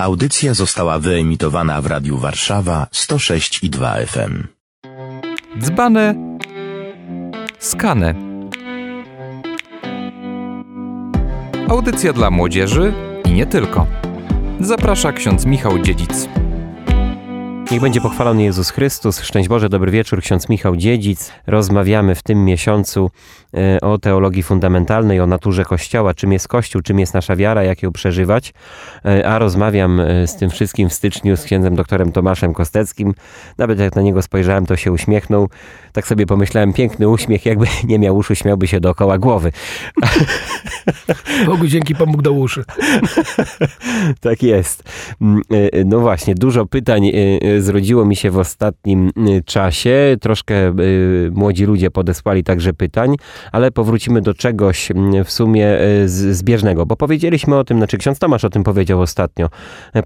Audycja została wyemitowana w Radiu Warszawa 106,2 FM. Dzbane, skane. Audycja dla młodzieży i nie tylko. Zaprasza ksiądz Michał Dziedzic. Niech będzie pochwalony Jezus Chrystus. Szczęść Boże, dobry wieczór, ksiądz Michał Dziedzic. Rozmawiamy w tym miesiącu o teologii fundamentalnej, o naturze Kościoła, czym jest Kościół, czym jest nasza wiara, jak ją przeżywać. A rozmawiam z tym wszystkim w styczniu z księdzem doktorem Tomaszem Kosteckim. Nawet jak na niego spojrzałem, to się uśmiechnął. Tak sobie pomyślałem, piękny uśmiech, jakby nie miał uszu, śmiałby się dookoła głowy. Bogu dzięki, Pan Bóg dał uszy. Tak jest. No właśnie, dużo pytań zrodziło mi się w ostatnim czasie. Troszkę młodzi ludzie podesłali także pytań, ale powrócimy do czegoś w sumie zbieżnego, bo powiedzieliśmy o tym, znaczy ksiądz Tomasz o tym powiedział ostatnio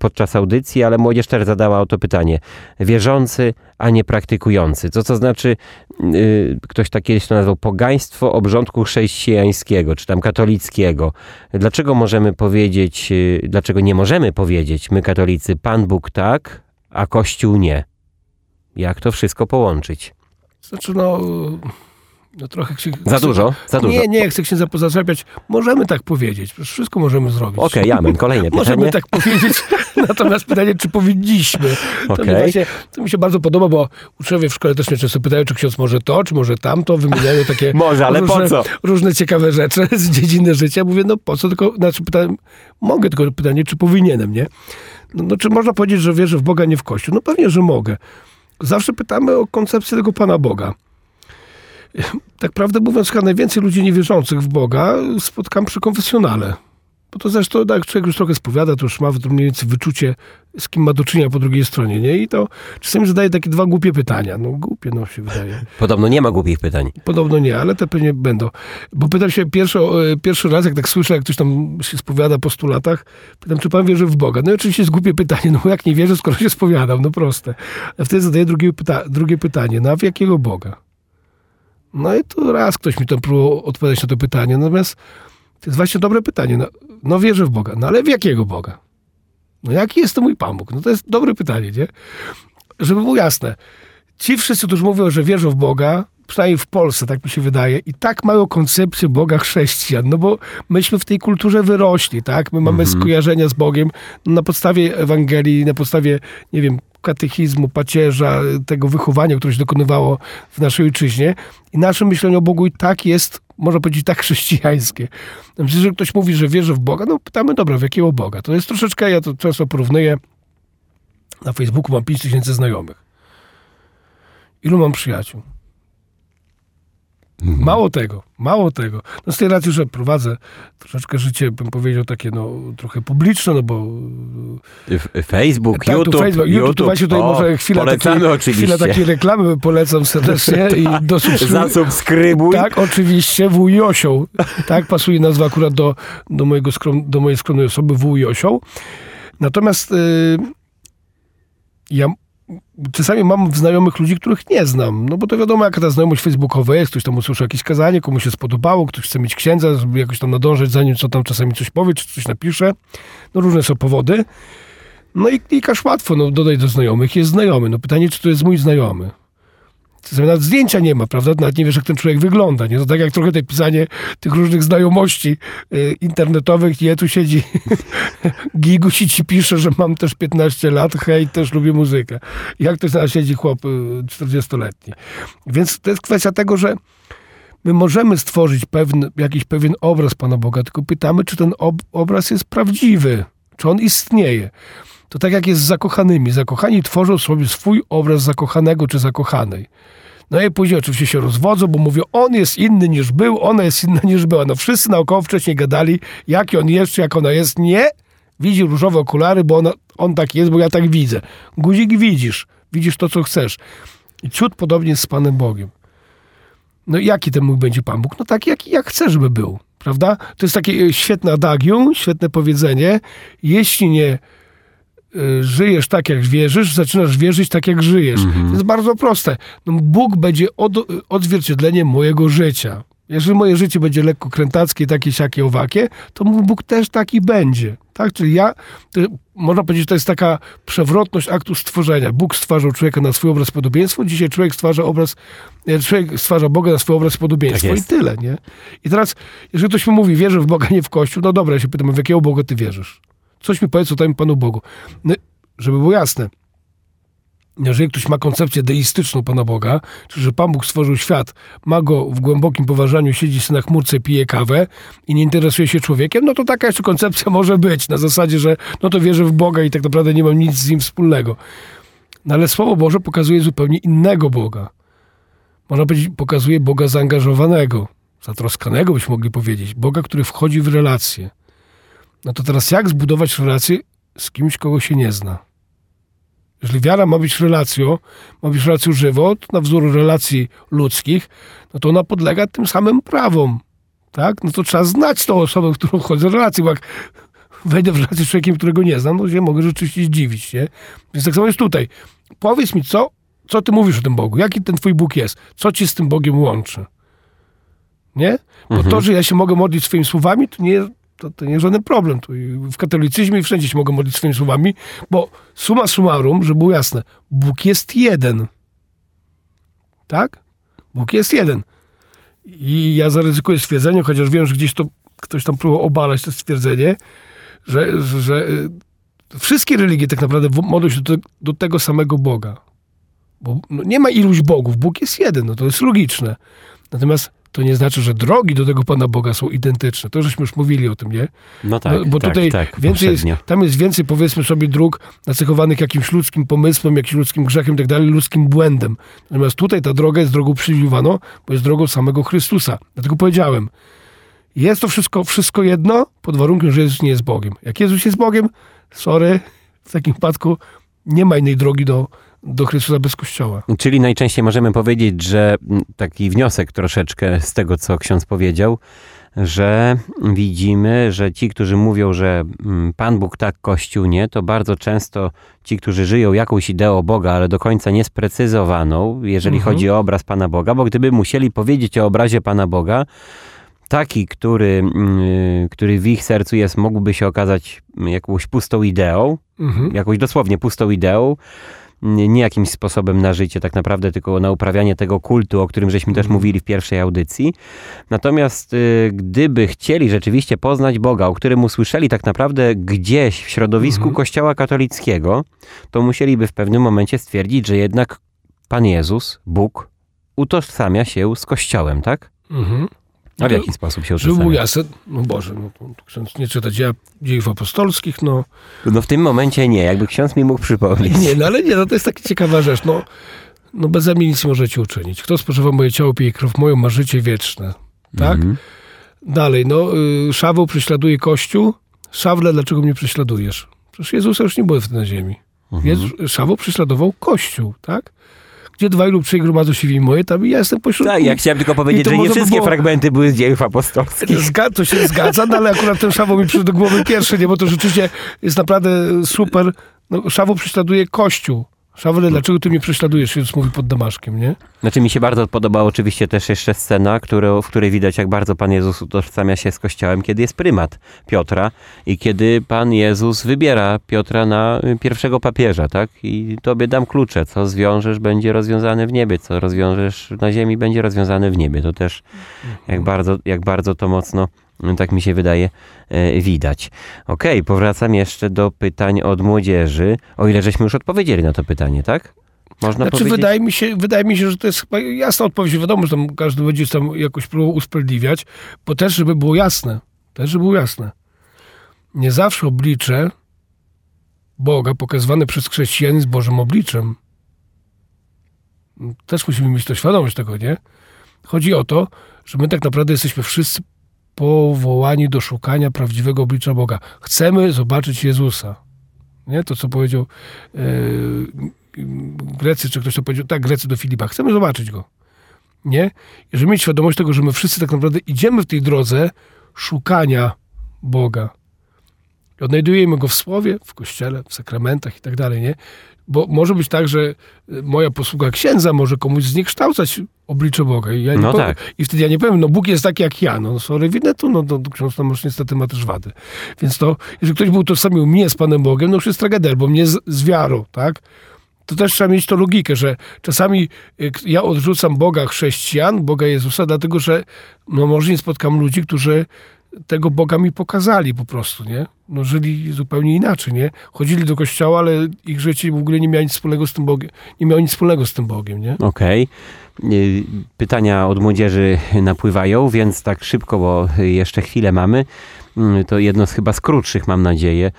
podczas audycji, ale młodzież też zadała o to pytanie. Wierzący, a nie praktykujący. Co znaczy, ktoś tak kiedyś to nazwał, pogaństwo obrządku chrześcijańskiego, czy tam katolickiego. Dlaczego możemy powiedzieć, dlaczego nie możemy powiedzieć, my katolicy, Pan Bóg tak, a Kościół nie. Jak to wszystko połączyć? Znaczy, no trochę... Za dużo? Nie, chcę się zaczepiać. Możemy tak powiedzieć. Wszystko możemy zrobić. Okej, amen. Kolejne pytanie. Możemy tak powiedzieć. Natomiast pytanie, czy powinniśmy. To mi się bardzo podoba, bo uczniowie w szkole też mnie często pytają, czy ksiądz może to, czy może tamto. Wymieniają takie może, ale różne, po co? Różne ciekawe rzeczy z dziedziny życia. Mówię, no po co? Tylko, znaczy pytałem, mogę tylko pytanie, czy powinienem, nie? No, czy można powiedzieć, że wierzę w Boga, nie w Kościół? No pewnie, że mogę. Zawsze pytamy o koncepcję tego Pana Boga. Tak prawdę mówiąc, chyba najwięcej ludzi niewierzących w Boga spotkam przy konfesjonale. Bo to zresztą, jak człowiek już trochę spowiada, to już ma mniej więcej wyczucie, z kim ma do czynienia po drugiej stronie, nie? I to czasami zadaje takie dwa głupie pytania. No głupie, no się wydaje. Podobno nie ma głupich pytań. Podobno nie, ale te pewnie będą. Bo pytam się pierwszy raz, jak tak słyszę, jak ktoś tam się spowiada po 100 latach, pytam, czy pan wierzy w Boga? No i oczywiście jest głupie pytanie. No jak nie wierzę, skoro się spowiadam? No proste. A wtedy zadaję drugie pytanie. No a w jakiego Boga? No i tu raz ktoś mi tam próbował odpowiadać na to pytanie. Natomiast to jest właśnie dobre pytanie. No wierzę w Boga. No ale w jakiego Boga? No jaki jest to mój Pan Bóg? No to jest dobre pytanie, nie? Żeby było jasne. Ci wszyscy, którzy mówią, że wierzą w Boga, przynajmniej w Polsce, tak mi się wydaje, i tak mają koncepcję Boga chrześcijan. No bo myśmy w tej kulturze wyrośli, tak? My mamy skojarzenia z Bogiem na podstawie Ewangelii, na podstawie, nie wiem, katechizmu, pacierza, tego wychowania, które się dokonywało w naszej ojczyźnie. I nasze myślenie o Bogu i tak jest, można powiedzieć, tak chrześcijańskie. Jeżeli ktoś mówi, że wierzy w Boga, no pytamy, dobra, w jakiego Boga? To jest troszeczkę, ja to często porównuję, na Facebooku mam 5000 znajomych. Ilu mam przyjaciół? Mało tego. No z tej racji, że prowadzę troszeczkę życie, bym powiedział, takie no trochę publiczne, no bo... Facebook, tak, YouTube to właśnie tutaj może chwila takiej reklamy polecam serdecznie. I zasubskrybuj. Tak, oczywiście, wuj Josią. Tak, pasuje nazwa akurat do mojej skromnej osoby, wuj Josią. Natomiast ja... Czasami mam znajomych ludzi, których nie znam, no bo to wiadomo, jaka ta znajomość facebookowa jest, ktoś tam usłyszał jakieś kazanie, komu się spodobało, ktoś chce mieć księdza, żeby jakoś tam nadążać za nim, co tam czasami coś powie, czy coś napisze, no różne są powody. No i klikasz łatwo, no dodaj do znajomych, jest znajomy, no pytanie, czy to jest mój znajomy. Czasami nawet zdjęcia nie ma, prawda? Nawet nie wiesz, jak ten człowiek wygląda, nie? To tak jak trochę te pisanie tych różnych znajomości internetowych, nie? Tu siedzi Giguś i ci pisze, że mam też 15 lat, hej, też lubię muzykę. Jak to jest, siedzi chłop 40-letni. Więc to jest kwestia tego, że my możemy stworzyć jakiś pewien obraz Pana Boga, tylko pytamy, czy ten obraz jest prawdziwy, czy on istnieje. To tak jak jest z zakochanymi. Zakochani tworzą sobie swój obraz zakochanego czy zakochanej. No i później oczywiście się rozwodzą, bo mówią, on jest inny niż był, ona jest inna niż była. No wszyscy naokoło wcześniej gadali, jaki on jest, czy jak ona jest. Nie, widzi różowe okulary, bo on tak jest, bo ja tak widzę. Guzik widzisz to, co chcesz. I ciut podobnie jest z Panem Bogiem. No i jaki ten mógł będzie Pan Bóg? No taki, jak chce, żeby był. Prawda? To jest takie świetne adagium, świetne powiedzenie. Jeśli nie... żyjesz tak, jak wierzysz, zaczynasz wierzyć tak, jak żyjesz. To jest bardzo proste. No, Bóg będzie odzwierciedleniem mojego życia. Jeżeli moje życie będzie lekko krętackie, takie, siakie, owakie, to mój Bóg też taki będzie. Tak? Czyli można powiedzieć, że to jest taka przewrotność aktu stworzenia. Bóg stwarzał człowieka na swój obraz i podobieństwo, dzisiaj człowiek stwarza Boga na swój obraz i podobieństwo. Tak i tyle, nie? I teraz, jeżeli ktoś mi mówi, wierzę w Boga, nie w Kościół, no dobra, ja się pytam, w jakiego Boga ty wierzysz? Coś mi powiedz o tym Panu Bogu. No, żeby było jasne, jeżeli ktoś ma koncepcję deistyczną Pana Boga, czyli że Pan Bóg stworzył świat, ma go w głębokim poważaniu, siedzi sobie na chmurce, pije kawę i nie interesuje się człowiekiem, no to taka jeszcze koncepcja może być, na zasadzie, że no to wierzę w Boga i tak naprawdę nie mam nic z nim wspólnego. No ale Słowo Boże pokazuje zupełnie innego Boga. Można powiedzieć, pokazuje Boga zaangażowanego, zatroskanego byśmy mogli powiedzieć, Boga, który wchodzi w relacje. No to teraz jak zbudować relacje z kimś, kogo się nie zna? Jeżeli wiara ma być relacją żywą, na wzór relacji ludzkich, no to ona podlega tym samym prawom, tak? No to trzeba znać tą osobę, w którą wchodzę w relację, bo jak wejdę w relację z człowiekiem, którego nie znam, no się mogę rzeczywiście zdziwić, nie? Więc tak samo jest tutaj. Powiedz mi, co ty mówisz o tym Bogu? Jaki ten twój Bóg jest? Co ci z tym Bogiem łączy? Nie? Bo to, że ja się mogę modlić swoimi słowami, to nie jest żaden problem. Tu w katolicyzmie i wszędzie się mogą modlić swoimi słowami, bo summa summarum, żeby było jasne, Bóg jest jeden. Tak? Bóg jest jeden. I ja zaryzykuję stwierdzenie, chociaż wiem, że gdzieś to ktoś tam próbował obalać to stwierdzenie, że wszystkie religie tak naprawdę modlą się do tego samego Boga. Bo nie ma iluś bogów. Bóg jest jeden. No to jest logiczne. Natomiast to nie znaczy, że drogi do tego Pana Boga są identyczne. To żeśmy już mówili o tym, nie? No tak, no, bo tak, tutaj tak, więcej tam jest więcej, powiedzmy sobie, dróg nacechowanych jakimś ludzkim pomysłem, jakimś ludzkim grzechem i tak dalej, ludzkim błędem. Natomiast tutaj ta droga jest drogą przywilejowaną, bo jest drogą samego Chrystusa. Dlatego powiedziałem, jest to wszystko jedno, pod warunkiem, że Jezus nie jest Bogiem. Jak Jezus jest Bogiem, sorry, w takim przypadku nie ma innej drogi do Chrystusa bez Kościoła. Czyli najczęściej możemy powiedzieć, że taki wniosek troszeczkę z tego, co ksiądz powiedział, że widzimy, że ci, którzy mówią, że Pan Bóg tak, Kościół nie, to bardzo często ci, którzy żyją jakąś ideą Boga, ale do końca niesprecyzowaną, jeżeli chodzi o obraz Pana Boga, bo gdyby musieli powiedzieć o obrazie Pana Boga, taki, który w ich sercu jest, mógłby się okazać jakąś pustą ideą, jakąś dosłownie pustą ideą, nie jakimś sposobem na życie tak naprawdę, tylko na uprawianie tego kultu, o którym żeśmy też mówili w pierwszej audycji. Natomiast gdyby chcieli rzeczywiście poznać Boga, o którym usłyszeli tak naprawdę gdzieś w środowisku Kościoła katolickiego, to musieliby w pewnym momencie stwierdzić, że jednak Pan Jezus, Bóg, utożsamia się z Kościołem, tak? A w jaki sposób się utożsamia? Żeby był jasny, no Boże, ksiądz nie czyta dziejów apostolskich, no. No w tym momencie nie, jakby ksiądz mi mógł przypomnieć. Nie, no ale nie, no to jest taka ciekawa rzecz, no beze mnie nic nie możecie uczynić. Kto spożywa moje ciało, pije krew moją, ma życie wieczne, tak? Dalej, Szaweł prześladuje Kościół. Szawle, dlaczego mnie prześladujesz? Przecież Jezusa już nie było wtedy na ziemi. Szaweł prześladował Kościół, tak? Gdzie dwaj lub trzej gromadzą się w imię moje, tam i ja jestem pośród. Tak, ja chciałem tylko powiedzieć, że nie wszystkie fragmenty były z dziejów apostolskich. To się zgadza, no ale akurat ten Szaweł mi przyszedł do głowy pierwszy, nie, bo to rzeczywiście jest naprawdę super. No, Szaweł prześladuje Kościół. Szawele, dlaczego ty mnie prześladujesz? Jezus mówi pod Damaszkiem, nie? Znaczy mi się bardzo podoba oczywiście też jeszcze scena, w której widać, jak bardzo Pan Jezus utożsamia się z Kościołem, kiedy jest prymat Piotra i kiedy Pan Jezus wybiera Piotra na pierwszego papieża, tak? I tobie dam klucze. Co zwiążesz, będzie rozwiązane w niebie. Co rozwiążesz na ziemi, będzie rozwiązane w niebie. To też jak bardzo to mocno, tak mi się wydaje, widać. Okej, powracam jeszcze do pytań od młodzieży, o ile żeśmy już odpowiedzieli na to pytanie, tak? Można powiedzieć? Wydaje mi się, że to jest chyba jasna odpowiedź. Wiadomo, że tam każdy będzie tam jakoś próbował usprawiedliwiać, bo też, żeby było jasne. Nie zawsze oblicze Boga pokazywane przez chrześcijan z Bożym obliczem. Też musimy mieć to świadomość tego, nie? Chodzi o to, że my tak naprawdę jesteśmy wszyscy powołani do szukania prawdziwego oblicza Boga. Chcemy zobaczyć Jezusa. Nie? To, co powiedział Grecy, czy ktoś to powiedział, tak, Grecy do Filipa. Chcemy zobaczyć Go. Nie? I żeby mieć świadomość tego, że my wszyscy tak naprawdę idziemy w tej drodze szukania Boga. I odnajdujemy go w słowie, w kościele, w sakramentach i tak dalej, nie? Bo może być tak, że moja posługa księdza może komuś zniekształcać oblicze Boga. I, ja nie powiem, tak. I wtedy ja nie powiem, no Bóg jest taki jak ja. No sorry, winę tu, no ksiądz tam już niestety ma też wady. Więc to, jeżeli ktoś był utożsamił mnie z Panem Bogiem, no już jest tragedia, bo mnie z wiarą, tak? To też trzeba mieć tą logikę, że czasami ja odrzucam Boga chrześcijan, Boga Jezusa, dlatego że no może nie spotkam ludzi, którzy tego Boga mi pokazali po prostu, nie? No żyli zupełnie inaczej, nie? Chodzili do kościoła, ale ich życie w ogóle nie miało nic wspólnego z tym Bogiem. Nie miało nic wspólnego z tym Bogiem, nie? Okej. Pytania od młodzieży napływają, więc tak szybko, bo jeszcze chwilę mamy. To jedno z chyba z krótszych, mam nadzieję,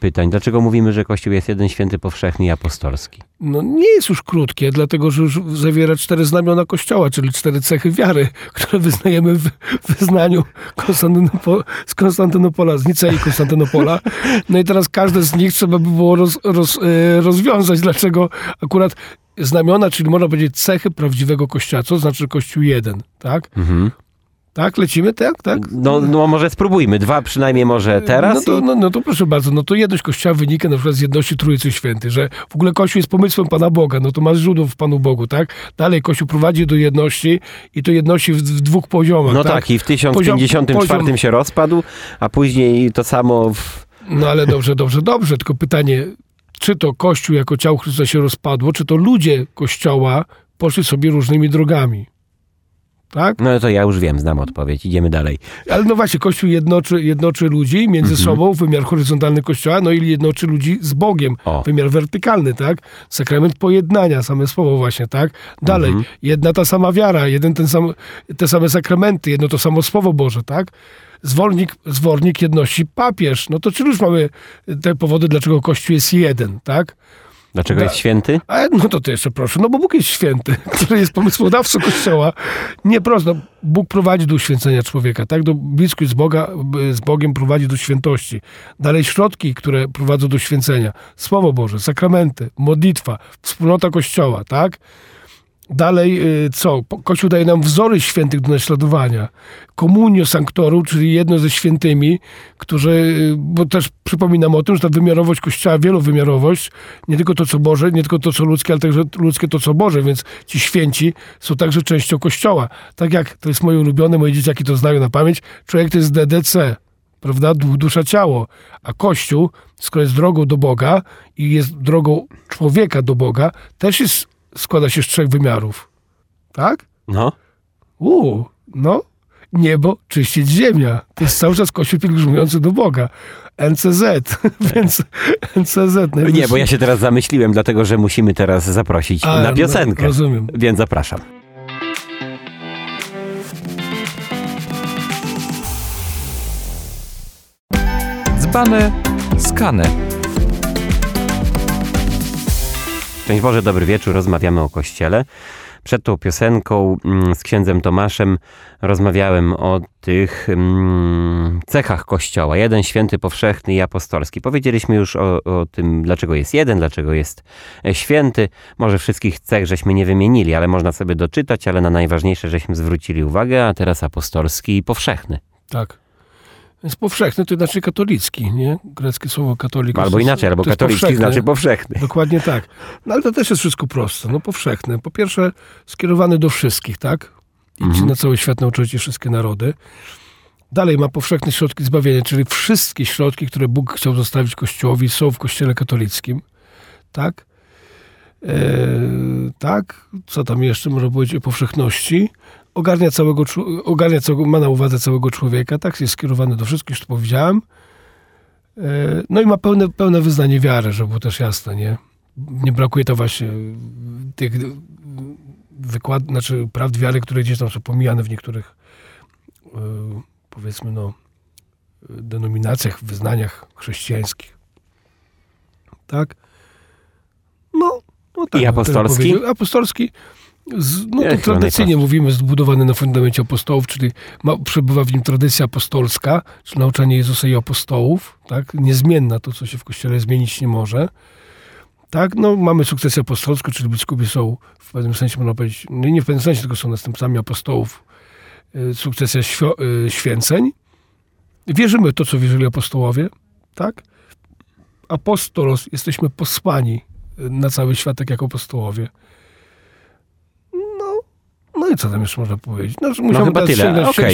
pytań. Dlaczego mówimy, że Kościół jest jeden święty, powszechny i apostolski? No nie jest już krótkie, dlatego że już zawiera 4 znamiona Kościoła, czyli 4 cechy wiary, które wyznajemy w wyznaniu z Konstantynopola, z Nicei Konstantynopola. No i teraz każde z nich trzeba by było rozwiązać, dlaczego akurat znamiona, czyli można powiedzieć cechy prawdziwego Kościoła, co znaczy Kościół jeden, tak? Mhm. Tak? Lecimy? Tak? No może spróbujmy. 2 przynajmniej może teraz. No to proszę bardzo. No to jedność Kościoła wynika na przykład z jedności Trójcy Świętej, że w ogóle Kościół jest pomysłem Pana Boga. No to ma źródło w Panu Bogu, tak? Dalej Kościół prowadzi do jedności i to jedności w 2 poziomach. No tak i w 1054 się rozpadł, a później to samo w... No ale dobrze. Tylko pytanie, czy to Kościół jako ciało Chrystusa się rozpadło, czy to ludzie Kościoła poszli sobie różnymi drogami? Tak? No to ja już wiem, znam odpowiedź. Idziemy dalej. Ale no właśnie, Kościół jednoczy ludzi między sobą, wymiar horyzontalny Kościoła, no i jednoczy ludzi z Bogiem, wymiar wertykalny, tak? Sakrament pojednania, same słowo właśnie, tak? Dalej, jedna ta sama wiara, te same sakramenty, jedno to samo Słowo Boże, tak? Zwornik jedności papież. No to czy już mamy te powody, dlaczego Kościół jest jeden, tak? Dlaczego jest święty? No to jeszcze proszę. No bo Bóg jest święty, który jest pomysłodawcą Kościoła. Nie prosto. Bóg prowadzi do uświęcenia człowieka, tak? Do bliskość z Bogiem prowadzi do świętości. Dalej środki, które prowadzą do święcenia. Słowo Boże, sakramenty, modlitwa, wspólnota Kościoła, tak? Dalej co? Kościół daje nam wzory świętych do naśladowania. Communio Sanctorum, czyli jedno ze świętymi, którzy, bo też przypominam o tym, że ta wymiarowość Kościoła, wielowymiarowość, nie tylko to, co Boże, nie tylko to, co ludzkie, ale także ludzkie to, co Boże, więc ci święci są także częścią Kościoła. Tak jak, to jest moje ulubione, moje dzieciaki to znają na pamięć, człowiek to jest DDC, prawda? Duch, dusza, ciało. A Kościół, skoro jest drogą do Boga i jest drogą człowieka do Boga, też jest składa się z 3 wymiarów. Tak? No. Niebo, czyścić ziemia. To jest cały czas Kościół pielgrzymujący do Boga. NCZ. Więc NCZ. Najwyższy. Nie, bo ja się teraz zamyśliłem, dlatego że musimy teraz zaprosić na piosenkę. No, rozumiem. Więc zapraszam. Dzbane, skane. Szczęść Boże, dobry wieczór, rozmawiamy o Kościele. Przed tą piosenką z księdzem Tomaszem rozmawiałem o tych cechach Kościoła. Jeden święty, powszechny i apostolski. Powiedzieliśmy już o tym, dlaczego jest jeden, dlaczego jest święty. Może wszystkich cech żeśmy nie wymienili, ale można sobie doczytać, ale na najważniejsze żeśmy zwrócili uwagę, a teraz apostolski i powszechny. Tak. Więc powszechny to znaczy katolicki, nie? Greckie słowo katolik. Albo inaczej, albo katolicki powszechny, znaczy powszechny. Dokładnie tak. No ale to też jest wszystko proste. No powszechny. Po pierwsze skierowany do wszystkich, tak? Idźcie na cały świat, nauczycie wszystkie narody. Dalej ma powszechne środki zbawienia, czyli wszystkie środki, które Bóg chciał zostawić Kościołowi, są w Kościele katolickim, tak? Tak? Co tam jeszcze można powiedzieć o powszechności? Ma na uwadze całego człowieka, tak, jest skierowany do wszystkich, już to powiedziałem. No i ma pełne wyznanie wiary, żeby było też jasne, nie? Nie brakuje to właśnie tych prawd wiary, które gdzieś tam są pomijane w niektórych, powiedzmy, denominacjach, wyznaniach chrześcijańskich. Tak? Tak. I apostolski? Apostolski. To tradycyjnie mówimy, zbudowany na fundamencie apostołów, czyli przebywa w nim tradycja apostolska, czyli nauczanie Jezusa i apostołów, tak? Niezmienna, to co się w Kościele zmienić nie może. Tak? Mamy sukcesję apostolską, czyli biskupi są w pewnym sensie, można powiedzieć, nie w pewnym sensie, tylko są następcami apostołów. Sukcesja święceń. Wierzymy w to, co wierzyli apostołowie, tak? Apostolos, jesteśmy posłani na cały świat, tak jak apostołowie. No i co tam jeszcze można powiedzieć? No, musiałbym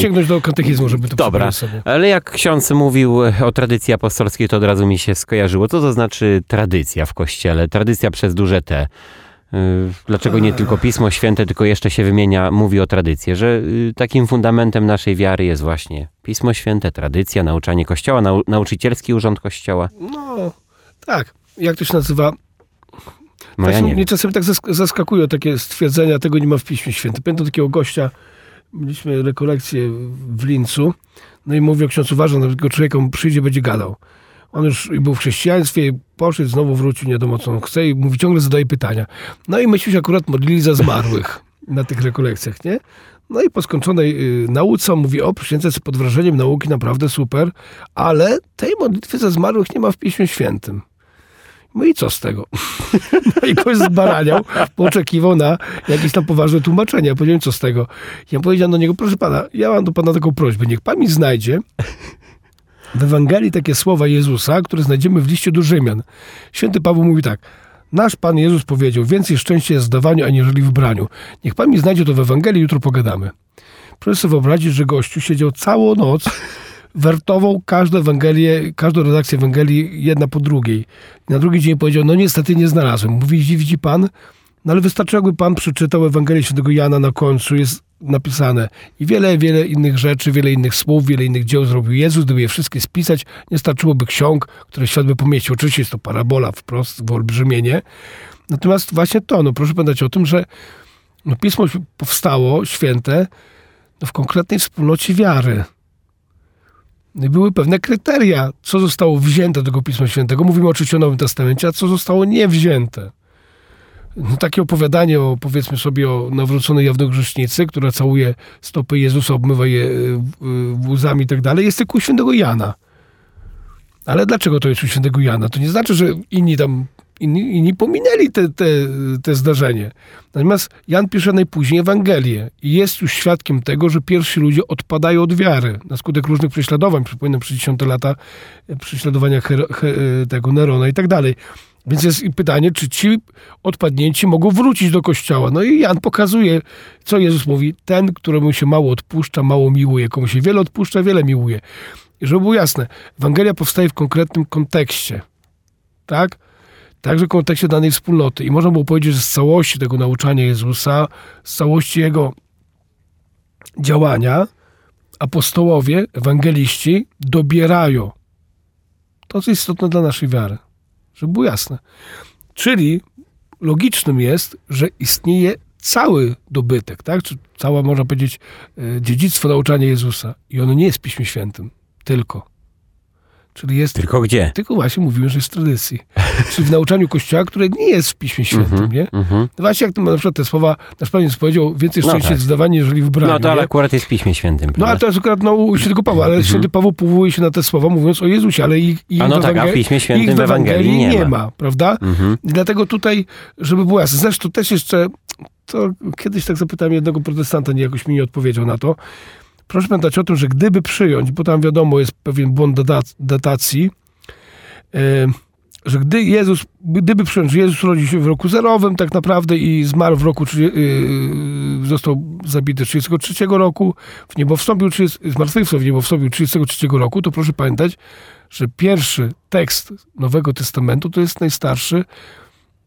sięgnąć do katechizmu, żeby to przypomnieć sobie. Ale jak ksiądz mówił o tradycji apostolskiej, to od razu mi się skojarzyło. Co to znaczy tradycja w Kościele? Tradycja przez duże T. Dlaczego nie tylko Pismo Święte, tylko jeszcze się wymienia, mówi o tradycji, że takim fundamentem naszej wiary jest właśnie Pismo Święte, tradycja, nauczanie Kościoła, nauczycielski urząd Kościoła. No, tak. Jak to się nazywa? No ja mnie czasem tak zaskakują takie stwierdzenia, tego nie ma w Piśmie Świętym. Pamiętam takiego gościa, mieliśmy rekolekcję w Lincu, no i mówił, ksiądz uważa na tego człowieka, on przyjdzie, będzie gadał. On już był w chrześcijaństwie, poszedł, znowu wrócił, nie wiadomo co on chce i mówi, ciągle zadaje pytania. No i myśmy się akurat modlili za zmarłych na tych rekolekcjach, nie? No i po skończonej nauce mówi, o, przysiędzę jest pod wrażeniem nauki, naprawdę super, ale tej modlitwy za zmarłych nie ma w Piśmie Świętym. No i co z tego? No i ktoś zbaraniał, oczekiwał na jakieś tam poważne tłumaczenia. Ja powiedziałem, co z tego? Ja powiedziałem do niego, proszę pana, ja mam do pana taką prośbę, niech pan mi znajdzie w Ewangelii takie słowa Jezusa, które znajdziemy w liście do Rzymian. Święty Paweł mówi tak, nasz Pan Jezus powiedział, więcej szczęścia jest w zdawaniu, aniżeli w braniu. Niech pan mi znajdzie to w Ewangelii, jutro pogadamy. Proszę sobie wyobrazić, że gościu siedział całą noc, wertował każdą Ewangelię, każdą redakcję Ewangelii, jedna po drugiej. Na drugi dzień powiedział, no niestety nie znalazłem. Mówi, widzi pan? No ale wystarczy, jakby pan przeczytał Ewangelię Świętego Jana, na końcu jest napisane. I wiele, wiele innych rzeczy, wiele innych słów, wiele innych dzieł zrobił Jezus. Gdyby je wszystkie spisać, nie starczyłoby ksiąg, które świat by pomieścił. Oczywiście jest to parabola wprost, wyolbrzymienie. Natomiast właśnie to, no proszę pamiętać o tym, że no, Pismo powstało, święte, no, w konkretnej wspólnocie wiary. Były pewne kryteria, co zostało wzięte do tego Pisma Świętego. Mówimy oczywiście o Nowym Testamencie, a co zostało niewzięte. No, takie opowiadanie o, powiedzmy sobie, o nawróconej jawnogrzesznicy, która całuje stopy Jezusa, obmywa je łzami i tak dalej, jest tylko u świętego Jana. Ale dlaczego to jest u świętego Jana? To nie znaczy, że inni pominęli te zdarzenie. Natomiast Jan pisze najpóźniej Ewangelię i jest już świadkiem tego, że pierwsi ludzie odpadają od wiary na skutek różnych prześladowań. Przypominam, przez 10 lata prześladowania tego Nerona i tak dalej. Więc jest pytanie, czy ci odpadnięci mogą wrócić do Kościoła. No i Jan pokazuje, co Jezus mówi. Ten, któremu się mało odpuszcza, mało miłuje. Komu się wiele odpuszcza, wiele miłuje. I żeby było jasne, Ewangelia powstaje w konkretnym kontekście. Tak? Także w kontekście danej wspólnoty. I można było powiedzieć, że z całości tego nauczania Jezusa, z całości Jego działania, apostołowie, ewangeliści dobierają to, co jest istotne dla naszej wiary. Żeby było jasne. Czyli logicznym jest, że istnieje cały dobytek, tak? Czy całe, można powiedzieć, dziedzictwo nauczania Jezusa. I ono nie jest w Piśmie Świętym. Tylko. Czyli jest, tylko gdzie? Tylko właśnie mówimy, że jest w tradycji. Czyli w nauczaniu Kościoła, które nie jest w Piśmie Świętym, nie? Właśnie jak to, na przykład te słowa, nasz Pan Jezus powiedział, więcej szczęścia jest w zdawaniu, jeżeli w braniu. No to ale akurat jest w Piśmie Świętym. Prawda? No a to jest akurat u Świętego Pawła, ale Święty Paweł powołuje się na te słowa, mówiąc o Jezusie, ale a w Piśmie Świętym w Ewangelii nie ma, prawda? I dlatego tutaj, żeby było jasne. Zresztą też jeszcze, to kiedyś tak zapytałem jednego protestanta, jakoś mi nie odpowiedział na to. Proszę pamiętać o tym, że gdyby przyjąć, bo tam wiadomo jest pewien błąd datacji, że gdyby przyjąć, że Jezus urodził się w roku zerowym tak naprawdę i zmarł w roku, został zabity 33 roku, w niebo wstąpił, zmartwychwstał, w niebo wstąpił 33 roku, to proszę pamiętać, że pierwszy tekst Nowego Testamentu, to jest najstarszy,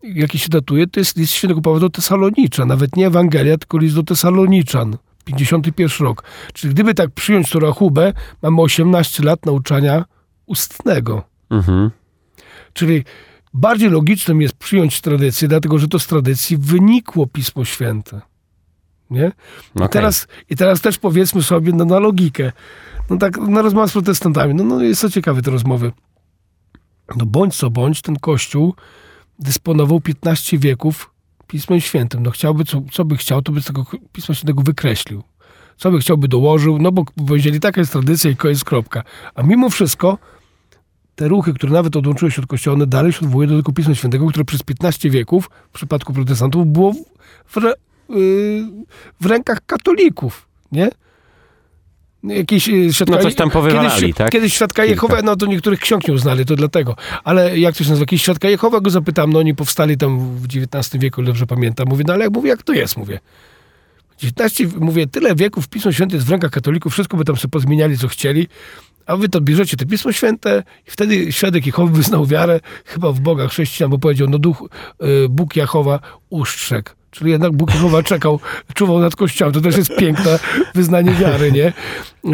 jaki się datuje, to jest list Świętego Pawła do Tessalonicza, nawet nie Ewangelia, tylko list do Tesaloniczan. 51 rok. Czyli gdyby tak przyjąć to rachubę, mamy 18 lat nauczania ustnego. Czyli bardziej logicznym jest przyjąć tradycję, dlatego że to z tradycji wynikło Pismo Święte. Nie? Okay. I teraz też powiedzmy sobie na logikę. No tak, na rozmowę z protestantami. No jest to ciekawe te rozmowy. No bądź co bądź, ten Kościół dysponował 15 wieków Pismem Świętym. No chciałby, co by chciał, to by z tego Pisma Świętego wykreślił. Co by chciał, by dołożył, no bo powiedzieli, taka jest tradycja i koniec, kropka. A mimo wszystko te ruchy, które nawet odłączyły się od Kościoła, one dalej się odwołują do tego Pisma Świętego, które przez 15 wieków w przypadku protestantów było w rękach katolików, nie? Jakiś świadka, no coś tam powywalali, kiedyś, tak? Kiedyś Świadka Jehowy, no to niektórych ksiąg nie uznali, to dlatego. Ale jak to się nazywa? Jakiś Świadka Jehowy, go zapytam, no oni powstali tam w XIX wieku, dobrze pamiętam. Mówię, no ale jak to jest, mówię. Mówię, tyle wieków Pismo Święte jest w rękach katolików, wszystko by tam sobie pozmieniali, co chcieli, a wy to bierzecie te Pismo Święte i wtedy Świadek Jehowy wyznał wiarę chyba w Boga chrześcijan, bo powiedział, no Bóg Jehowa ustrzegł. Czyli jednak Bóg Jehowa czuwał nad Kościołem. To też jest piękne wyznanie wiary, nie?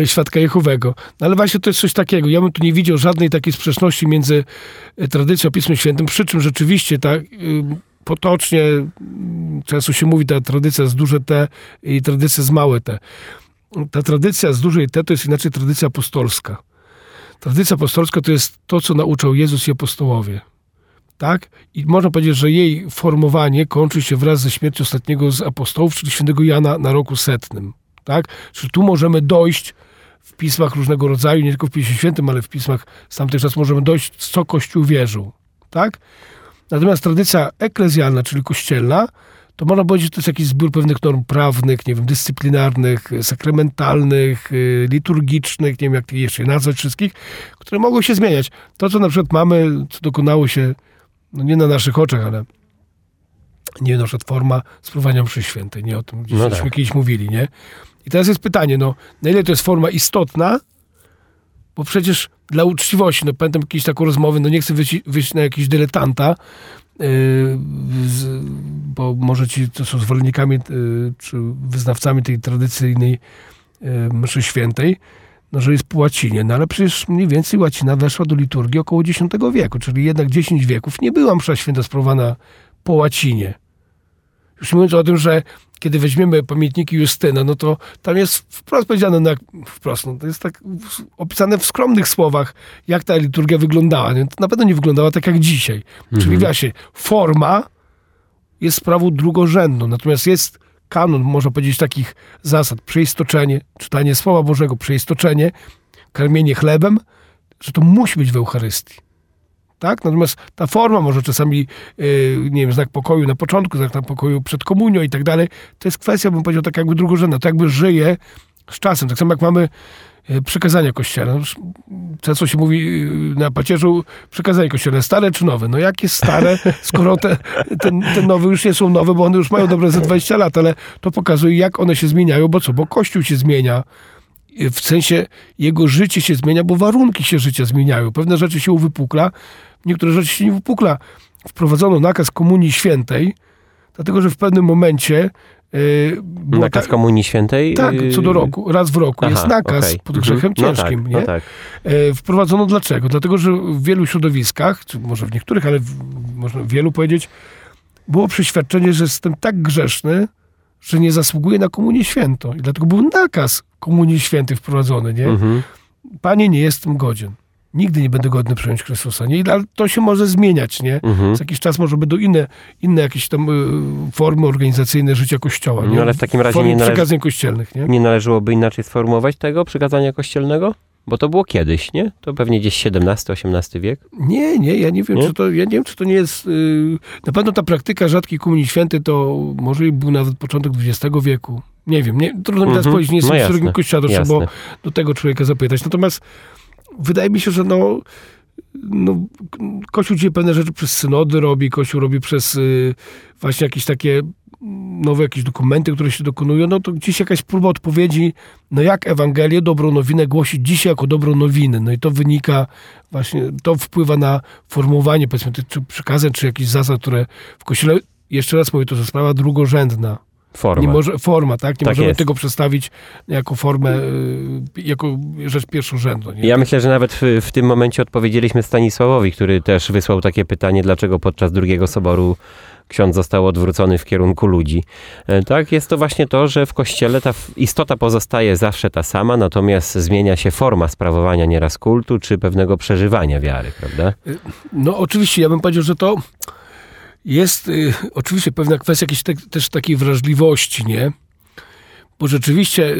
Świadka Jehowego. Ale właśnie to jest coś takiego. Ja bym tu nie widział żadnej takiej sprzeczności między tradycją a Pismem Świętym, przy czym rzeczywiście tak potocznie często się mówi, ta tradycja z duże T i tradycja z małe T. Ta tradycja z dużej T to jest inaczej tradycja apostolska. Tradycja apostolska to jest to, co nauczał Jezus i apostołowie. Tak? I można powiedzieć, że jej formowanie kończy się wraz ze śmiercią ostatniego z apostołów, czyli świętego Jana na roku 100. Tak? Czyli tu możemy dojść w pismach różnego rodzaju, nie tylko w Piśmie Świętym, ale w pismach z tamtych czasów możemy dojść, co Kościół wierzył. Tak? Natomiast tradycja eklezjalna, czyli kościelna, to można powiedzieć, że to jest jakiś zbiór pewnych norm prawnych, nie wiem, dyscyplinarnych, sakramentalnych, liturgicznych, nie wiem, jak jeszcze nazwać wszystkich, które mogą się zmieniać. To, co na przykład mamy, co dokonało się no nie na naszych oczach, ale nie na przykład forma sprawowania mszy świętej, nie o tym, gdzieśmy kiedyś mówili, nie? I teraz jest pytanie, no, na ile to jest forma istotna, bo przecież dla uczciwości, no pamiętam jakieś taką rozmowę, no nie chcę wyjść na jakiś dyletanta, bo może ci, co są zwolennikami czy wyznawcami tej tradycyjnej mszy świętej, no, że jest po łacinie, no ale przecież mniej więcej łacina weszła do liturgii około X wieku, czyli jednak 10 wieków nie była msza święta sprawowana po łacinie. Już mówiąc o tym, że kiedy weźmiemy pamiętniki Justyna, no to tam jest wprost powiedziane, no, no to jest tak opisane w skromnych słowach, jak ta liturgia wyglądała. No, to na pewno nie wyglądała tak jak dzisiaj. Mhm. Czyli właśnie forma jest sprawą drugorzędną, natomiast jest kanon, można powiedzieć, takich zasad. Przeistoczenie, czytanie Słowa Bożego, przeistoczenie, karmienie chlebem, że to musi być w Eucharystii. Tak? Natomiast ta forma może czasami, nie wiem, znak pokoju na początku, znak pokoju przed komunią i tak dalej, to jest kwestia, bym powiedział, tak jakby drugorzędna. To jakby żyje z czasem. Tak samo jak mamy przekazania kościelne. Często się mówi na Pacierzu przekazanie kościelne, stare czy nowe? No jak jest stare, skoro te nowe już nie są nowe, bo one już mają dobre ze 20 lat, ale to pokazuje, jak one się zmieniają, bo co? Bo Kościół się zmienia. W sensie jego życie się zmienia, bo warunki się życia zmieniają. Pewne rzeczy się uwypukla, niektóre rzeczy się nie uwypukla. Wprowadzono nakaz Komunii Świętej, dlatego, że w pewnym momencie nakaz Komunii Świętej? Tak, co do roku, raz w roku jest nakaz pod grzechem ciężkim. No tak, nie? No tak. Wprowadzono dlaczego? Dlatego, że w wielu środowiskach, czy może w niektórych, ale można wielu powiedzieć, było przeświadczenie, że jestem tak grzeszny, że nie zasługuje na Komunię Świętą. I dlatego był nakaz Komunii Świętej wprowadzony, nie? Mhm. Panie, nie jestem godzien. Nigdy nie będę godny przyjąć Chrystusa. Nie? Ale to się może zmieniać, nie? Mhm. Za jakiś czas może będą inne jakieś tam formy organizacyjne życia Kościoła. Nie? No ale w takim razie przykazań kościelnych, nie? Nie należałoby inaczej sformułować tego przykazania kościelnego? Bo to było kiedyś, nie? To pewnie gdzieś XVII-XVIII wiek? Nie, ja nie wiem, nie? Czy to nie jest... Na pewno ta praktyka rzadkiej Komunii Świętej to może był nawet początek XX wieku. Nie wiem, trudno mi teraz powiedzieć, nie jestem historykiem Kościoła, trzeba było do tego człowieka zapytać. Natomiast wydaje mi się, że Kościół dzieje pewne rzeczy przez synody robi, Kościół robi przez właśnie jakieś takie nowe jakieś dokumenty, które się dokonują, no to gdzieś jakaś próba odpowiedzi, no jak Ewangelię, dobrą nowinę głosić dzisiaj jako dobrą nowinę. No i to wynika właśnie, to wpływa na formułowanie, powiedzmy, czy przykazań, czy jakichś zasad, które w Kościele, jeszcze raz mówię, to jest sprawa drugorzędna. Forma. Forma, tak? Nie tak możemy tego przestawić jako formę, jako rzecz pierwszorzędną. Nie? Ja myślę, że nawet w tym momencie odpowiedzieliśmy Stanisławowi, który też wysłał takie pytanie, dlaczego podczas drugiego soboru ksiądz został odwrócony w kierunku ludzi. Tak, jest to właśnie to, że w Kościele ta istota pozostaje zawsze ta sama, natomiast zmienia się forma sprawowania nieraz kultu, czy pewnego przeżywania wiary, prawda? No oczywiście, ja bym powiedział, że to jest oczywiście pewna kwestia jakiejś też takiej wrażliwości, nie? Bo rzeczywiście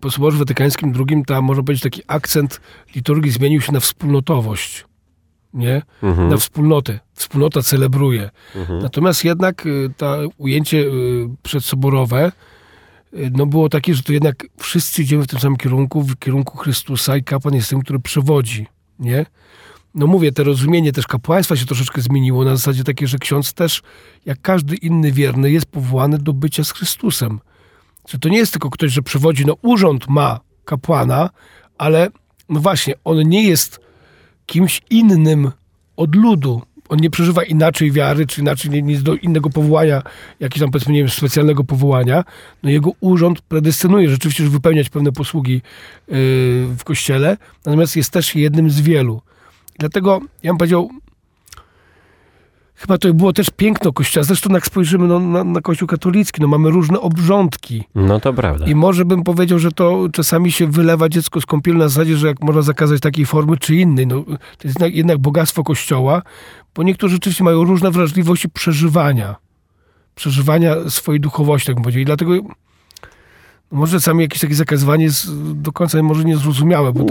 po Soborze Watykańskim II tam, można powiedzieć, taki akcent liturgii zmienił się na wspólnotowość, nie? Mhm. Na wspólnotę. Wspólnota celebruje. Mhm. Natomiast jednak to ujęcie przedsoborowe no było takie, że to jednak wszyscy idziemy w tym samym kierunku, w kierunku Chrystusa i kapłan jest tym, który przewodzi, nie? No mówię, to rozumienie też kapłaństwa się troszeczkę zmieniło na zasadzie takiej, że ksiądz też, jak każdy inny wierny, jest powołany do bycia z Chrystusem. Czyli to nie jest tylko ktoś, że przewodzi, no urząd ma kapłana, ale no właśnie, on nie jest kimś innym od ludu. On nie przeżywa inaczej wiary, czy inaczej nic do innego powołania, jakiegoś tam powiedzmy, nie wiem, specjalnego powołania. No jego urząd predestynuje rzeczywiście, żeby wypełniać pewne posługi w kościele, natomiast jest też jednym z wielu. Dlatego ja bym powiedział, chyba to było też piękno Kościoła. Zresztą jak spojrzymy no, na Kościół katolicki, no mamy różne obrządki. No to prawda. I może bym powiedział, że to czasami się wylewa dziecko z kąpieli na zasadzie, że jak można zakazać takiej formy czy innej. No, to jest jednak bogactwo Kościoła, bo niektórzy rzeczywiście mają różne wrażliwości przeżywania swojej duchowości, tak bym powiedział. I dlatego... Może sami jakieś takie zakazywanie jest do końca może niezrozumiałe, bo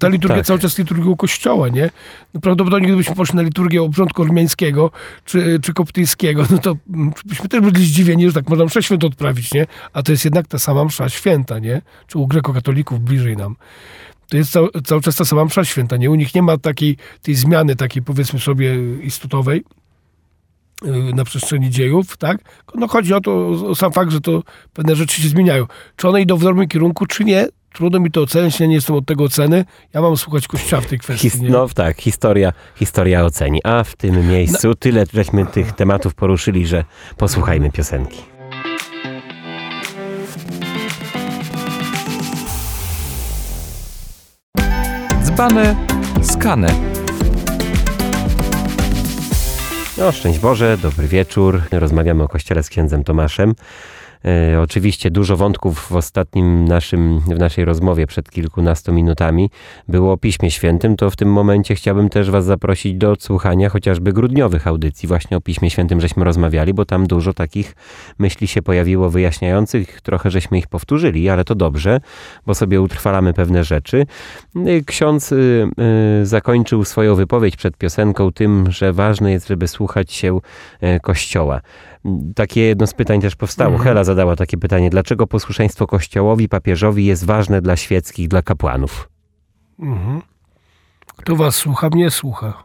ta liturgia tak. Cały czas liturgią Kościoła, nie? No prawdopodobnie gdybyśmy poszli na liturgię obrządku ormiańskiego czy koptyjskiego, no to byśmy też byli zdziwieni, że tak można mszę świętą odprawić, nie? A to jest jednak ta sama msza święta, nie? Czy u grekokatolików bliżej nam. To jest cały czas ta sama msza święta, nie? U nich nie ma tej zmiany, takiej powiedzmy sobie istotowej na przestrzeni dziejów, tak? No chodzi o to, o sam fakt, że to pewne rzeczy się zmieniają. Czy one idą w dobrym kierunku, czy nie? Trudno mi to ocenić, ja nie jestem od tego oceny. Ja mam słuchać Kościoła w tej kwestii. Historia oceni. A w tym miejscu tyle, żeśmy tych tematów poruszyli, że posłuchajmy piosenki. Dzbane, skane. No, szczęść Boże, dobry wieczór. Rozmawiamy o Kościele z księdzem Tomaszem. Oczywiście dużo wątków w naszej rozmowie przed kilkunastu minutami było o Piśmie Świętym, to w tym momencie chciałbym też was zaprosić do odsłuchania chociażby grudniowych audycji. Właśnie o Piśmie Świętym żeśmy rozmawiali, bo tam dużo takich myśli się pojawiło wyjaśniających, trochę żeśmy ich powtórzyli, ale to dobrze, bo sobie utrwalamy pewne rzeczy. Ksiądz zakończył swoją wypowiedź przed piosenką tym, że ważne jest, żeby słuchać się Kościoła. Takie jedno z pytań też powstało. Hela zadała takie pytanie. Dlaczego posłuszeństwo Kościołowi, papieżowi jest ważne dla świeckich, dla kapłanów? Kto was słucha, mnie słucha.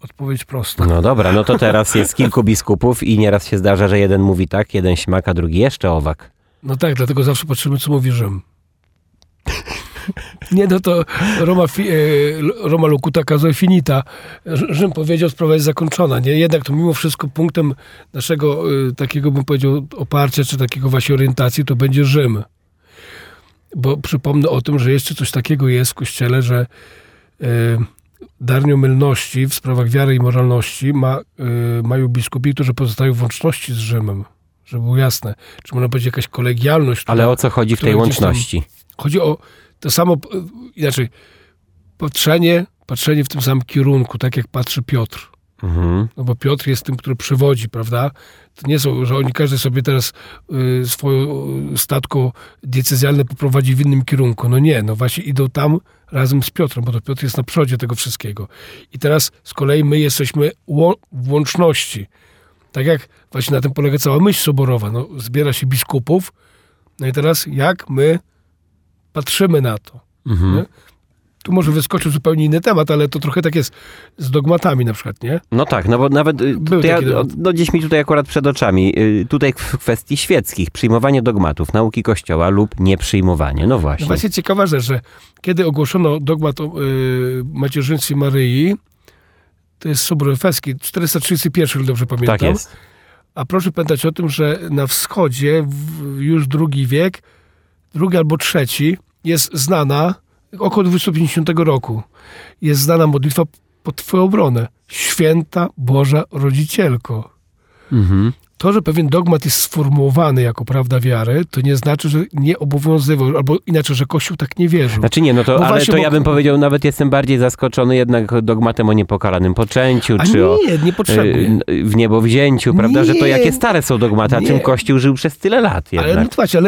Odpowiedź prosta. No dobra, no to teraz jest kilku biskupów i nieraz się zdarza, że jeden mówi tak, jeden śmak, a drugi jeszcze owak. No tak, dlatego zawsze patrzymy, co mówi Rzym. Nie, no to Roma locuta causa finita. Rzym powiedział, sprawa jest zakończona. Nie? Jednak to mimo wszystko punktem naszego takiego, bym powiedział, oparcia, czy takiego właśnie orientacji, to będzie Rzym. Bo przypomnę o tym, że jeszcze coś takiego jest w Kościele, że darnią mylności w sprawach wiary i moralności mają biskupi, którzy pozostają w łączności z Rzymem. Żeby było jasne. Czy można powiedzieć jakaś kolegialność? Ale o co chodzi w tej łączności? Chodzi o to samo, inaczej, patrzenie w tym samym kierunku, tak jak patrzy Piotr. No bo Piotr jest tym, który przewodzi, prawda? To nie są, że oni każdy sobie teraz swoją statko diecezjalne poprowadzi w innym kierunku. No nie, no właśnie idą tam razem z Piotrem, bo to Piotr jest na przodzie tego wszystkiego. I teraz z kolei my jesteśmy w łączności. Tak jak właśnie na tym polega cała myśl soborowa. No, zbiera się biskupów, no i teraz jak my patrzymy na to. Nie? Tu może wyskoczył zupełnie inny temat, ale to trochę tak jest z dogmatami na przykład, nie? No tak, no bo nawet gdzieś mi tutaj akurat przed oczami, tutaj w kwestii świeckich, przyjmowanie dogmatów, nauki Kościoła lub nieprzyjmowanie, no właśnie. No właśnie ciekawa rzecz, że kiedy ogłoszono dogmat o macierzyństwie Maryi, to jest Sobór Efeski, 431, dobrze pamiętam. Tak jest. A proszę pamiętać o tym, że na wschodzie już II albo III wiek jest znana, około 250 roku, jest znana modlitwa pod Twoją obronę. Święta Boża Rodzicielko. To, że pewien dogmat jest sformułowany jako prawda wiary, to nie znaczy, że nie obowiązywał, albo inaczej, że Kościół tak nie wierzył. Znaczy nie, no to, ale to ja bym powiedział, nawet jestem bardziej zaskoczony jednak dogmatem o niepokalanym poczęciu, w niebowzięciu, prawda, że to jakie stare są dogmaty, a czym Kościół żył przez tyle lat jednak. Ale no właśnie,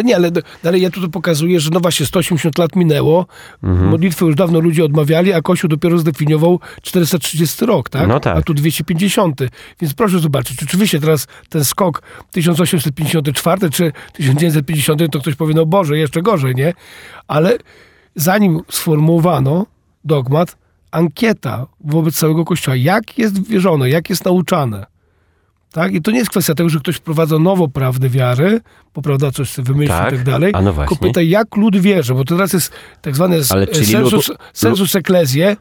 ja tutaj pokazuję, że no właśnie 180 lat minęło, modlitwy już dawno ludzie odmawiali, a Kościół dopiero zdefiniował 430 rok, tak? No tak. A tu 250. Więc proszę zobaczyć, oczywiście teraz ten skok skok 1854 czy 1950, to ktoś powie, no Boże, jeszcze gorzej, nie? Ale zanim sformułowano dogmat, ankieta wobec całego Kościoła, jak jest wierzone, jak jest nauczane. Tak? I to nie jest kwestia tego, że ktoś wprowadza nowo prawdę wiary, bo prawda coś sobie wymyśli i tak dalej, no tylko pytaj, jak lud wierzy, bo to teraz jest tak zwany sensus ecclesiae,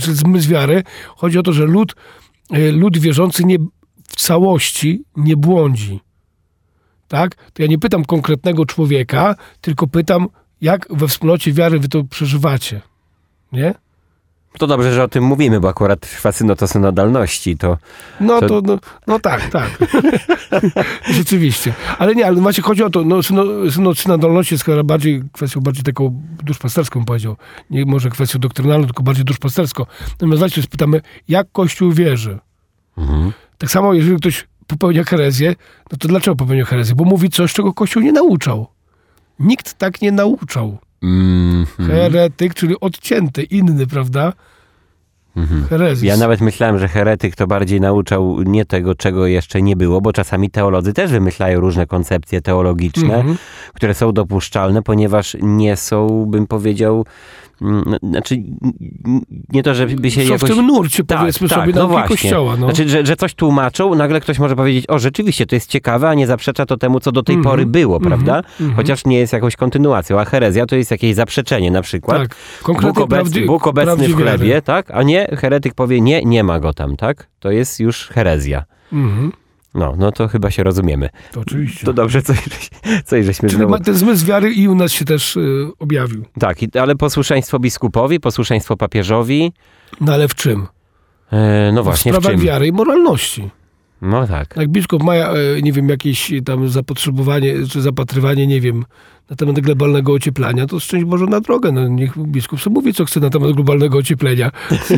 czyli zmysł wiary. Chodzi o to, że lud wierzący nie, w całości nie błądzi. Tak? To ja nie pytam konkretnego człowieka, tylko pytam, jak we wspólnocie wiary wy to przeżywacie. Nie? To dobrze, że o tym mówimy, bo akurat trwa synoda synodalności, to... No tak. Rzeczywiście. Ale nie, ale właśnie chodzi o to, no synod synodalności jest chyba bardziej kwestią taką duszpasterską, powiedział. Nie może kwestią doktrynalną, tylko bardziej duszpasterską. Natomiast właśnie spytamy, jak Kościół wierzy. Mhm. Tak samo, jeżeli ktoś popełnia herezję, no to dlaczego popełnia herezję? Bo mówi coś, czego Kościół nie nauczał. Nikt tak nie nauczał. Heretyk, czyli odcięty, inny, prawda? Herezis. Ja nawet myślałem, że heretyk to bardziej nauczał nie tego, czego jeszcze nie było, bo czasami teolodzy też wymyślają różne koncepcje teologiczne, które są dopuszczalne, ponieważ nie są, bym powiedział, znaczy nie to, żeby się jakoś... w tym nurcie, powiedzmy sobie, nauki Kościoła. No. Znaczy, że coś tłumaczą, nagle ktoś może powiedzieć, o rzeczywiście, to jest ciekawe, a nie zaprzecza to temu, co do tej pory było, prawda? Chociaż nie jest jakąś kontynuacją. A herezja to jest jakieś zaprzeczenie, na przykład. Tak. Bóg obecny w chlebie, tak? A nie, heretyk powie, nie, nie ma go tam, tak? To jest już herezja. No to chyba się rozumiemy. To oczywiście. To dobrze, coś żeśmy znowu... Czyli ten zmysł wiary i u nas się też objawił. Tak, ale posłuszeństwo biskupowi, posłuszeństwo papieżowi... No ale w czym? No właśnie, w czym? W sprawach wiary i moralności. No tak. Jak biskup ma, nie wiem, jakieś tam zapotrzebowanie, czy zapatrywanie, nie wiem, na temat globalnego ocieplania, to szczęść Boże na drogę. No, niech biskup sobie mówi, co chce na temat globalnego ocieplenia.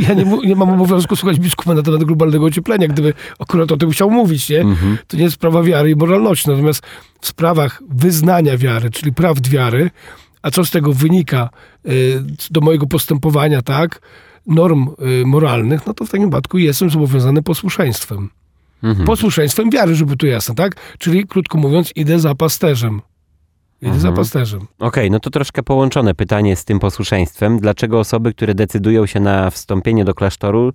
Ja nie mam obowiązku słuchać biskupa na temat globalnego ocieplenia, gdyby akurat o tym chciał mówić, nie? To nie jest sprawa wiary i moralności. Natomiast w sprawach wyznania wiary, czyli prawd wiary, a co z tego wynika do mojego postępowania, tak, norm moralnych, no to w takim wypadku jestem zobowiązany posłuszeństwem. Posłuszeństwem wiary, żeby tu jasne, tak? Czyli, krótko mówiąc, idę za pasterzem. Za pasterzem. Okej, no to troszkę połączone pytanie z tym posłuszeństwem. Dlaczego osoby, które decydują się na wstąpienie do klasztoru,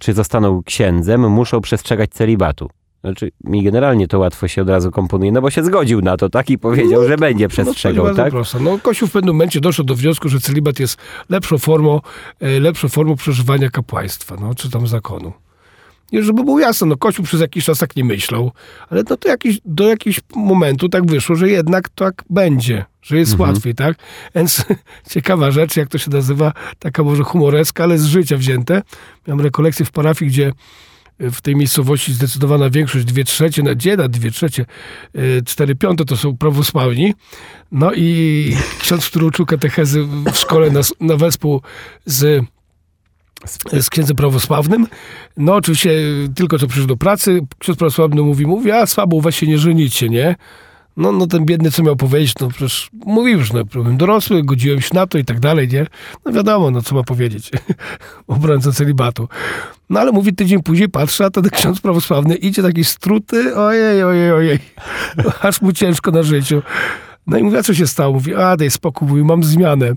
czy zostaną księdzem, muszą przestrzegać celibatu? Znaczy, mi generalnie to łatwo się od razu komponuje, no bo się zgodził na to, tak? I powiedział, że będzie przestrzegał, tak? Prosto. No Kościół w pewnym momencie doszedł do wniosku, że celibat jest lepszą formą przeżywania kapłaństwa, no, czy tam zakonu. Żeby było jasne, no Kościół przez jakiś czas tak nie myślał, ale no to do jakiegoś momentu tak wyszło, że jednak tak będzie, że jest łatwiej, tak? Więc ciekawa rzecz, jak to się nazywa, taka może humoreska, ale z życia wzięte. Miałem rekolekcję w parafii, gdzie w tej miejscowości zdecydowana większość, 2/3, nadzieja 2/3, 4/5 to są prawosławni. No i ksiądz, który uczył katechezy w szkole na wespół z księdzem prawosławnym. No oczywiście tylko co przyszedł do pracy, ksiądz prawosławny mówi, a słabo, weź się nie żenicie, nie? No ten biedny co miał powiedzieć, no przecież mówił już, no byłem dorosły, godziłem się na to i tak dalej, nie? No wiadomo, no co ma powiedzieć obrońca celibatu. No ale mówi, tydzień później patrzę, a ten ksiądz prawosławny idzie taki struty, ojej, aż mu ciężko na życiu. No i mówi, a co się stało? Mówi, daj spokój, mówi, mam zmianę.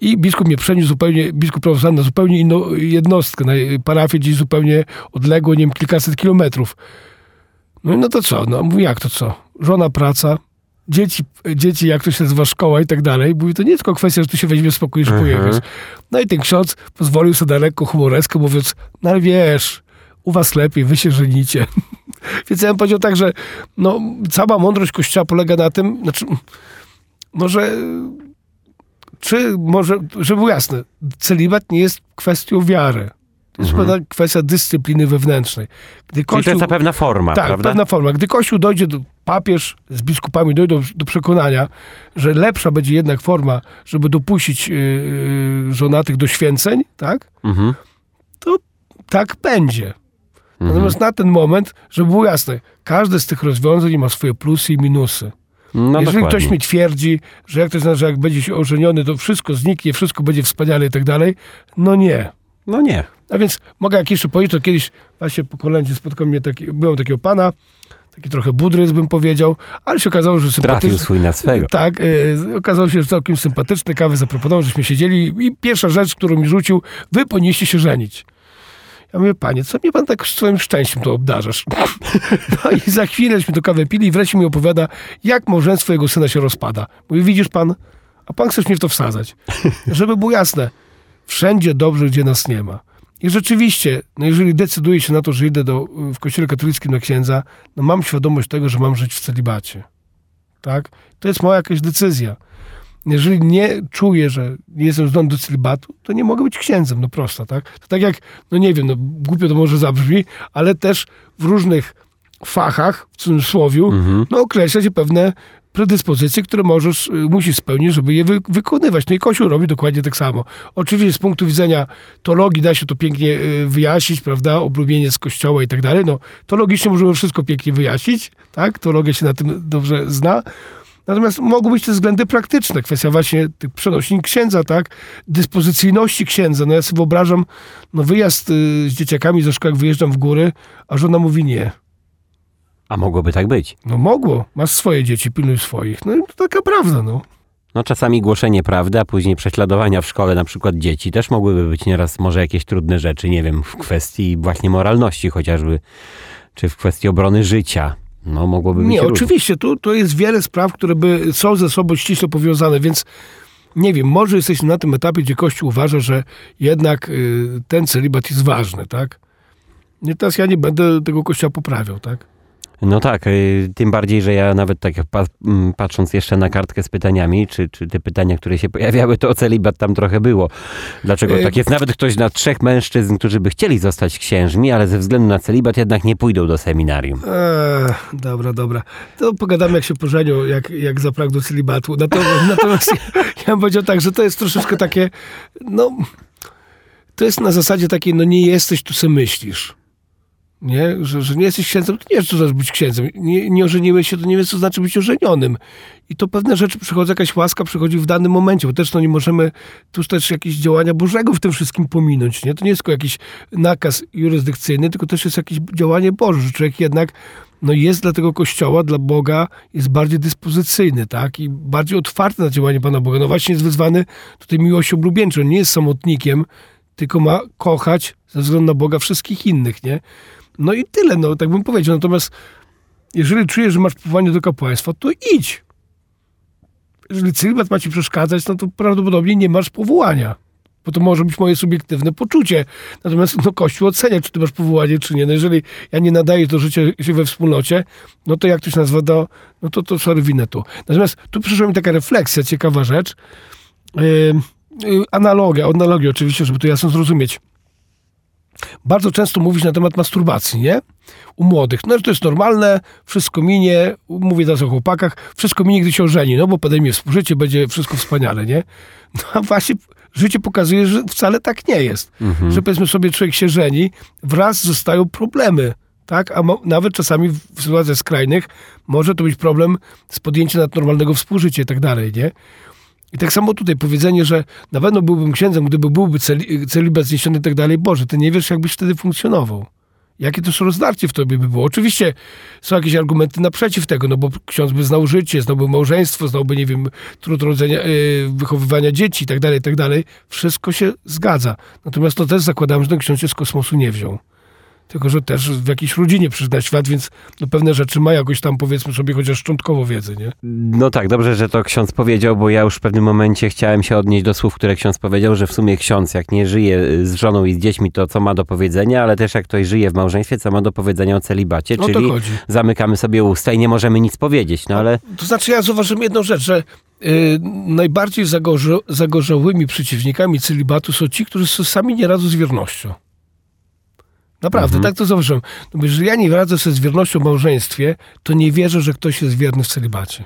I biskup mnie przeniósł biskup prawosławny na zupełnie inną jednostkę, na parafię gdzieś zupełnie odległo, nie wiem, kilkaset kilometrów. No to co? No mówi, jak to co? Żona, praca, dzieci, jak to się nazywa, szkoła i tak dalej. Mówi, to nie tylko kwestia, że tu się weźmie spokój, że pojedziesz. No i ten ksiądz pozwolił sobie na lekką humoreskę, mówiąc, no ale wiesz, u was lepiej, wy się żenicie. Więc ja bym powiedział tak, że no, cała mądrość Kościoła polega na tym, znaczy, może... Czy może, żeby było jasne, celibat nie jest kwestią wiary. To jest pewna kwestia dyscypliny wewnętrznej. Gdy Kościół, czyli to jest ta pewna forma, prawda? Tak, pewna forma. Gdy Kościół dojdzie, papież z biskupami dojdą do przekonania, że lepsza będzie jednak forma, żeby dopuścić żonatych do święceń, tak? To tak będzie. Natomiast na ten moment, żeby było jasne, każde z tych rozwiązań ma swoje plusy i minusy. No jeżeli ktoś mi twierdzi, że jak będzie się ożeniony, to wszystko zniknie, wszystko będzie wspaniale i tak dalej, no nie. No nie. A więc mogę jak jeszcze powiedzieć, to kiedyś właśnie po kolędzie spotkał mnie takiego pana, taki trochę budrys, bym powiedział, ale się okazało, że sympatyczny. Trafił swój na swego. Tak, okazało się, że całkiem sympatyczny, kawę zaproponował, żeśmy siedzieli i pierwsza rzecz, którą mi rzucił, wy powinniście się żenić. Ja mówię, panie, co mnie pan tak swoim szczęściem to obdarzasz? No i za chwilęśmy to kawę pili i wreszcie mi opowiada, jak małżeństwo jego syna się rozpada. Mówi, widzisz pan, a pan chcesz mnie w to wsadzać. Żeby było jasne, wszędzie dobrze, gdzie nas nie ma. I rzeczywiście, no jeżeli decyduję się na to, że idę w kościele katolickim na księdza, no mam świadomość tego, że mam żyć w celibacie. Tak? To jest moja jakaś decyzja. Jeżeli nie czuję, że nie jestem zdolny do celibatu, to nie mogę być księdzem, no prosta, tak? To tak jak, no nie wiem, no głupio to może zabrzmi, ale też w różnych fachach, w cudzysłowiu, no określa się pewne predyspozycje, które musisz spełnić, żeby je wykonywać. No i Kościół robi dokładnie tak samo. Oczywiście z punktu widzenia teologii da się to pięknie wyjaśnić, prawda, oblubienie z Kościoła i tak dalej, no to logicznie możemy wszystko pięknie wyjaśnić, tak? Teologia się na tym dobrze zna. Natomiast mogą być te względy praktyczne. Kwestia właśnie tych przenośni księdza, tak? Dyspozycyjności księdza. No ja sobie wyobrażam, no wyjazd z dzieciakami ze szkoły, jak wyjeżdżam w góry, a żona mówi nie. A mogłoby tak być. No mogło. Masz swoje dzieci, pilnuj swoich. No to taka prawda, no. No czasami głoszenie prawdy, a później prześladowania w szkole na przykład dzieci też mogłyby być nieraz może jakieś trudne rzeczy, nie wiem, w kwestii właśnie moralności chociażby, czy w kwestii obrony życia. No, mogłoby być. Nie, oczywiście, tu jest wiele spraw, które są ze sobą ściśle powiązane, więc nie wiem, może jesteśmy na tym etapie, gdzie Kościół uważa, że jednak ten celibat jest ważny, tak? I teraz ja nie będę tego Kościoła poprawiał, tak? No tak, tym bardziej, że ja nawet tak patrząc jeszcze na kartkę z pytaniami, czy te pytania, które się pojawiały, to o celibat tam trochę było. Dlaczego tak jest? Nawet ktoś na 3 mężczyzn, którzy by chcieli zostać księżmi, ale ze względu na celibat jednak nie pójdą do seminarium. Dobra. To pogadamy, jak się pożenią, jak zapragną celibatu. Natomiast ja bym powiedział tak, że to jest troszeczkę takie, no, to jest na zasadzie takiej, no nie jesteś, tu se myślisz. Nie? Że nie jesteś księdzem, to nie wiesz, co znaczy być księdzem. Nie ożeniłeś się, to nie wiesz, co znaczy być ożenionym. I to pewne rzeczy przychodzi, jakaś łaska przychodzi w danym momencie, bo też no, nie możemy tu też jakieś działania Bożego w tym wszystkim pominąć. Nie? To nie jest tylko jakiś nakaz jurysdykcyjny, tylko też jest jakieś działanie Boże, że człowiek jednak no, jest dla tego Kościoła, dla Boga jest bardziej dyspozycyjny, tak? I bardziej otwarty na działanie Pana Boga. No właśnie jest wezwany tutaj miłością oblubieńczą. Nie jest samotnikiem, tylko ma kochać ze względu na Boga wszystkich innych, nie? No i tyle, no tak bym powiedział. Natomiast jeżeli czujesz, że masz powołanie do kapłaństwa, to idź. Jeżeli celibat ma ci przeszkadzać, no to prawdopodobnie nie masz powołania. Bo to może być moje subiektywne poczucie. Natomiast no, Kościół ocenia, czy ty masz powołanie, czy nie. No jeżeli ja nie nadaję do życia się we wspólnocie, no to jak ktoś nas wada, no to sorry, winę tu. Natomiast tu przyszła mi taka refleksja, ciekawa rzecz. Analogia oczywiście, żeby to jasno zrozumieć. Bardzo często mówisz na temat masturbacji, nie? U młodych. No, że to jest normalne, wszystko minie, mówię teraz o chłopakach, wszystko minie, gdy się ożeni, no bo podejmie współżycie, będzie wszystko wspaniale, nie? No a właśnie życie pokazuje, że wcale tak nie jest. Że powiedzmy sobie, człowiek się żeni, wraz zostają problemy, tak? A nawet czasami w sytuacjach skrajnych może to być problem z podjęciem nadnormalnego współżycia i tak dalej, nie? I tak samo tutaj powiedzenie, że na pewno byłbym księdzem, gdyby byłby celibat zniesiony i tak dalej. Boże, ty nie wiesz, jakbyś wtedy funkcjonował. Jakie też rozdarcie w tobie by było. Oczywiście są jakieś argumenty naprzeciw tego, no bo ksiądz by znał życie, znałby małżeństwo, znałby, nie wiem, trud rodzenia, wychowywania dzieci i tak dalej, i tak dalej. Wszystko się zgadza. Natomiast to też zakładam, że ten ksiądz się z kosmosu nie wziął. Tylko, że też w jakiejś rodzinie przyszedł na świat, więc no pewne rzeczy ma jakoś tam, powiedzmy sobie, chociaż szczątkowo wiedzy, nie? No tak, dobrze, że to ksiądz powiedział, bo ja już w pewnym momencie chciałem się odnieść do słów, które ksiądz powiedział, że w sumie ksiądz, jak nie żyje z żoną i z dziećmi, to co ma do powiedzenia, ale też jak ktoś żyje w małżeństwie, co ma do powiedzenia o celibacie, no czyli zamykamy sobie usta i nie możemy nic powiedzieć, no ale... To znaczy ja zauważyłem jedną rzecz, że najbardziej zagorzałymi przeciwnikami celibatu są ci, którzy są sami nie radzą z wiernością. Naprawdę, tak to zauważyłem. No bo jeżeli ja nie radzę sobie z wiernością w małżeństwie, to nie wierzę, że ktoś jest wierny w celibacie.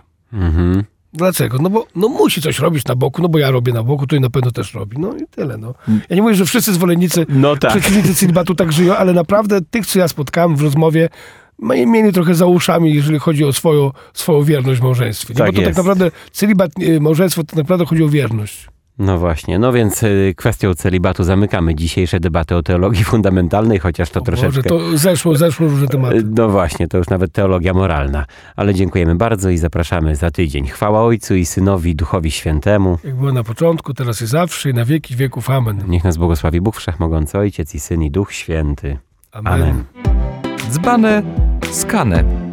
Dlaczego? No bo musi coś robić na boku, no bo ja robię na boku, to i na pewno też robi. No i tyle, no. Ja nie mówię, że wszyscy zwolennicy, przeciwnicy celibatu tak żyją, ale naprawdę tych, co ja spotkałem w rozmowie, mieli trochę za uszami, jeżeli chodzi o swoją wierność w małżeństwie. Tak, bo to jest. Tak naprawdę celibat, małżeństwo, to naprawdę chodzi o wierność. No właśnie, no więc kwestią celibatu zamykamy dzisiejsze debaty o teologii fundamentalnej, chociaż to troszeczkę... to zeszło różne tematy. No właśnie, to już nawet teologia moralna. Ale dziękujemy bardzo i zapraszamy za tydzień. Chwała Ojcu i Synowi, Duchowi Świętemu. Jak było na początku, teraz i zawsze, i na wieki wieków. Amen. Niech nas błogosławi Bóg Wszechmogący, Ojciec i Syn i Duch Święty. Amen. Amen. Dzbane, skane.